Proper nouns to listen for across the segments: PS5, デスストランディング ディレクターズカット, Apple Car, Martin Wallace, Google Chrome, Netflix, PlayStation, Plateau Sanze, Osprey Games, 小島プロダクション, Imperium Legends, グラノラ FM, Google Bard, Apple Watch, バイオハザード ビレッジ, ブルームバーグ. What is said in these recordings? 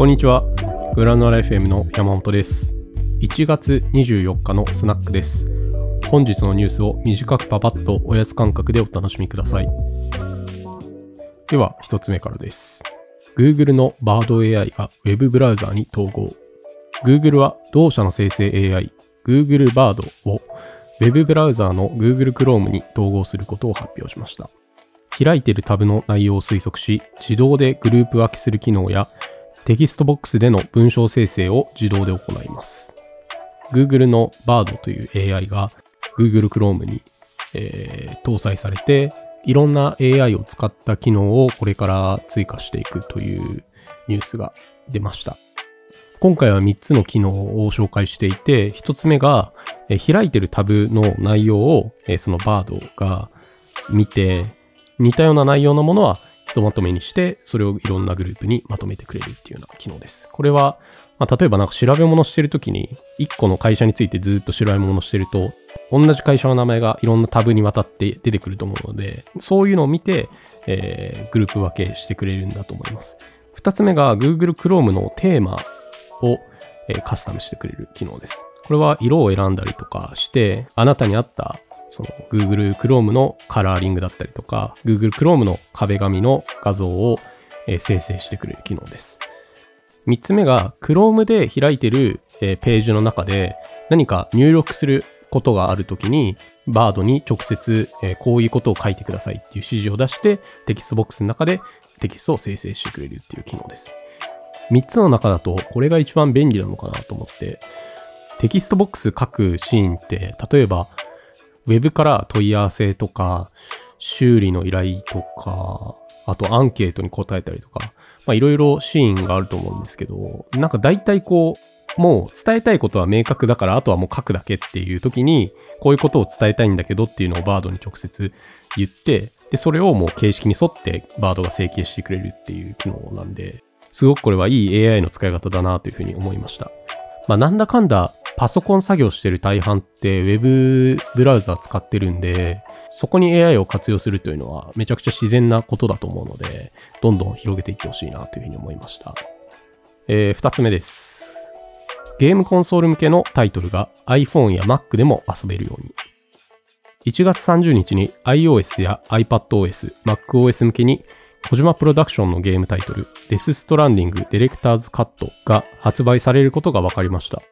こんにちは、グラノラ FM の山本です。1月24日のスナックです。本日のニュースを短くパパッとおやつ感覚でお楽しみください。では1つ目からです。 Google の Bard AI が Web ブラウザーに統合。 Google は同社の生成 AI Google Bard を Web ブラウザーの Google Chrome に統合することを発表しました。開いているタブの内容を推測し、自動でグループ分けする機能やテキストボックスでの文章生成を自動で行います。Google の Bard という AI が Google Chrome に、搭載されて、いろんな AI を使った機能をこれから追加していくというニュースが出ました。今回は3つの機能を紹介していて、1つ目が、開いているタブの内容を、その Bard が見て、似たような内容のものはひとまとめにして、それをいろんなグループにまとめてくれるっていうような機能です。これは、例えばなんか調べ物してるときに、1個の会社についてずっと調べ物してると、同じ会社の名前がいろんなタブにわたって出てくると思うので、そういうのを見て、グループ分けしてくれるんだと思います。2つ目が Google Chrome のテーマをカスタムしてくれる機能です。これは色を選んだりとかして、あなたに合ったその Google Chrome のカラーリングだったりとか、Google Chrome の壁紙の画像を生成してくれる機能です。3つ目が Chrome で開いているページの中で何か入力することがあるときに、Bard に直接こういうことを書いてくださいっていう指示を出して、テキストボックスの中でテキストを生成してくれるっていう機能です。3つの中だとこれが一番便利なのかなと思って、テキストボックス書くシーンって、例えばウェブから問い合わせとか、修理の依頼とか、あとアンケートに答えたりとか、いろいろシーンがあると思うんですけど、なんか大体こう、もう伝えたいことは明確だから、あとはもう書くだけっていう時に、こういうことを伝えたいんだけどっていうのをBardに直接言って、で、それをもう形式に沿ってBardが整形してくれるっていう機能なんで、すごくこれはいい AI の使い方だなというふうに思いました。なんだかんだ、パソコン作業してる大半ってウェブブラウザ使ってるんで、そこに AI を活用するというのはめちゃくちゃ自然なことだと思うので、どんどん広げていってほしいなというふうに思いました。2つ目です。ゲームコンソール向けのタイトルが iPhone や Mac でも遊べるように。1月30日に iOS や iPadOS、MacOS 向けに小島プロダクションのゲームタイトルデスストランディングディレクターズカットが発売されることが分かりました。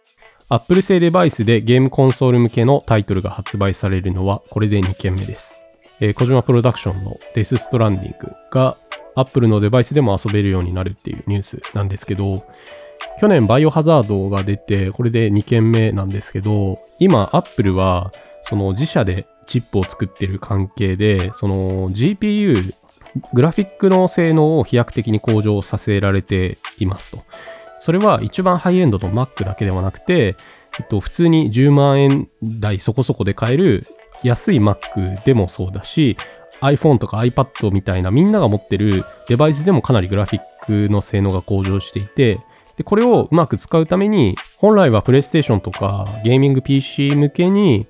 Apple 製デバイスでゲームコンソール向けのタイトルが発売されるのはこれで2件目です。小島プロダクションのデスストランディングが Apple のデバイスでも遊べるようになるっていうニュースなんですけど、去年バイオハザードが出てこれで2件目なんですけど、今 Apple はその自社でチップを作っている関係で、その GPU、グラフィックの性能を飛躍的に向上させられていますと。それは一番ハイエンドの Mac だけではなくて、普通に10万円台そこそこで買える安い Mac でもそうだし、iPhone とか iPad みたいなみんなが持ってるデバイスでもかなりグラフィックの性能が向上していて、でこれをうまく使うために、本来は PlayStation とかゲーミング PC 向けに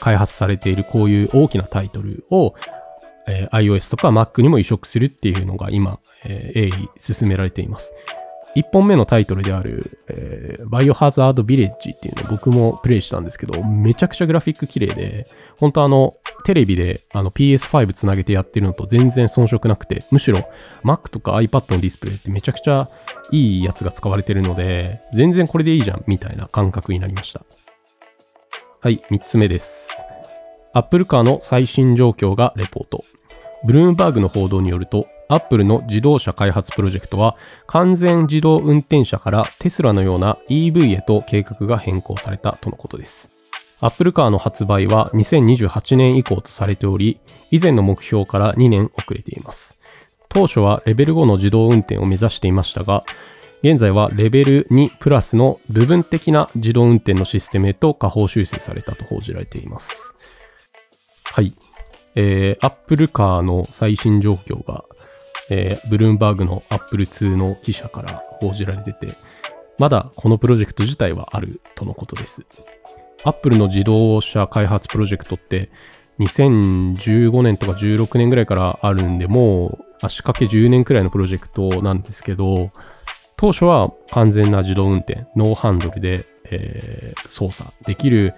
開発されているこういう大きなタイトルをiOS とか Mac にも移植するっていうのが今鋭意進められています。1本目のタイトルである、バイオハザードビレッジっていうのを僕もプレイしたんですけど、めちゃくちゃグラフィック綺麗で、本当テレビでPS5 つなげてやってるのと全然遜色なくて、むしろ Mac とか iPad のディスプレイってめちゃくちゃいいやつが使われてるので、全然これでいいじゃんみたいな感覚になりました。はい、3つ目です。Apple カーの最新状況がレポート。ブルームバーグの報道によると、アップルの自動車開発プロジェクトは完全自動運転車からテスラのような EV へと計画が変更されたとのことです。アップルカーの発売は2028年以降とされており、以前の目標から2年遅れています。当初はレベル5の自動運転を目指していましたが、現在はレベル2プラスの部分的な自動運転のシステムへと下方修正されたと報じられています。はい。アップルカーの最新状況がブルームバーグの Apple 2の記者から報じられてて、まだこのプロジェクト自体はあるとのことです。Apple の自動車開発プロジェクトって2015年とか16年ぐらいからあるんで、もう足掛け10年くらいのプロジェクトなんですけど、当初は完全な自動運転、ノーハンドルで、操作できる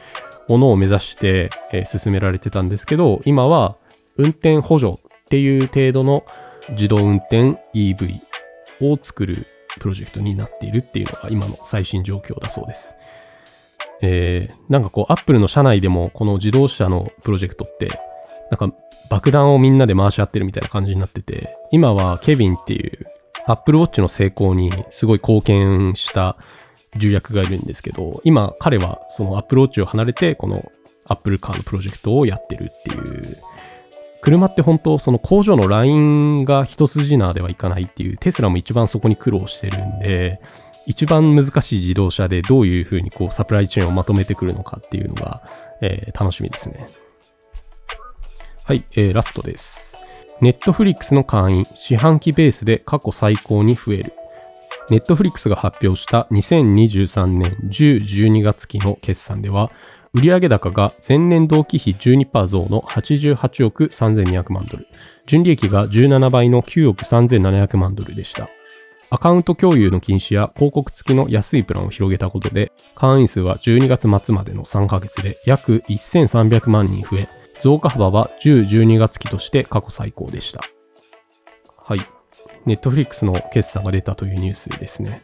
ものを目指して、進められてたんですけど、今は運転補助っていう程度の自動運転 EV を作るプロジェクトになっているっていうのが今の最新状況だそうです。なんかこう、Apple の社内でもこの自動車のプロジェクトって、なんか爆弾をみんなで回し合ってるみたいな感じになってて、今はケビンっていう Apple Watch の成功にすごい貢献した重役がいるんですけど、今彼はその Apple Watch を離れてこの Apple Car のプロジェクトをやってるっていう。車って本当その工場のラインが一筋縄ではいかないっていう、テスラも一番そこに苦労してるんで、一番難しい自動車でどういうふうにこうサプライチェーンをまとめてくるのかっていうのが、楽しみですね。はい、ラストです。Netflix の会員、四半期ベースで過去最高に増える。Netflix が発表した2023年10・12月期の決算では、売上高が前年同期比 12% 増の88億3200万ドル、純利益が17倍の9億3700万ドルでした。アカウント共有の禁止や広告付きの安いプランを広げたことで、会員数は12月末までの3ヶ月で約1300万人増え、増加幅は10・12月期として過去最高でした。はい。Netflix の決算が出たというニュースですね。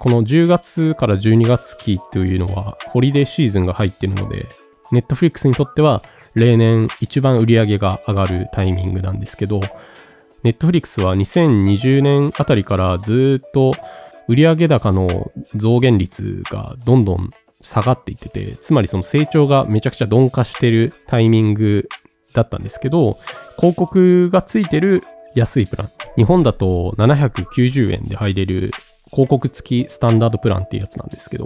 この10月から12月期というのはホリデーシーズンが入っているので、Netflix にとっては例年一番売り上げが上がるタイミングなんですけど、Netflix は2020年あたりからずっと売上高の増減率がどんどん下がっていってて、つまりその成長がめちゃくちゃ鈍化してるタイミングだったんですけど、広告がついてる安いプラン、日本だと790円で入れる広告付きスタンダードプランっていうやつなんですけど、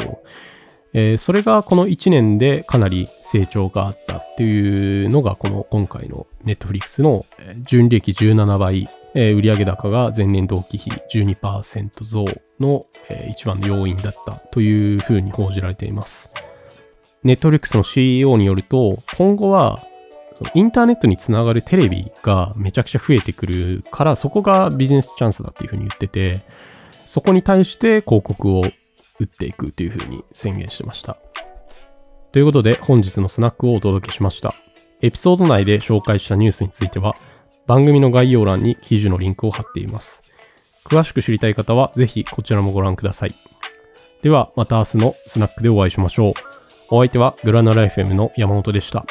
それがこの1年でかなり成長があったっていうのが、この今回の Netflix の純利益17倍、売上高が前年同期比 12% 増の一番の要因だったというふうに報じられています。Netflix の CEO によると、今後はインターネットにつながるテレビがめちゃくちゃ増えてくるから、そこがビジネスチャンスだっていうふうに言ってて、そこに対して広告を打っていくというふうに宣言してました。ということで本日のスナックをお届けしました。エピソード内で紹介したニュースについては番組の概要欄に記事のリンクを貼っています。詳しく知りたい方はぜひこちらもご覧ください。ではまた明日のスナックでお会いしましょう。お相手はグラノラ FM の山本でした。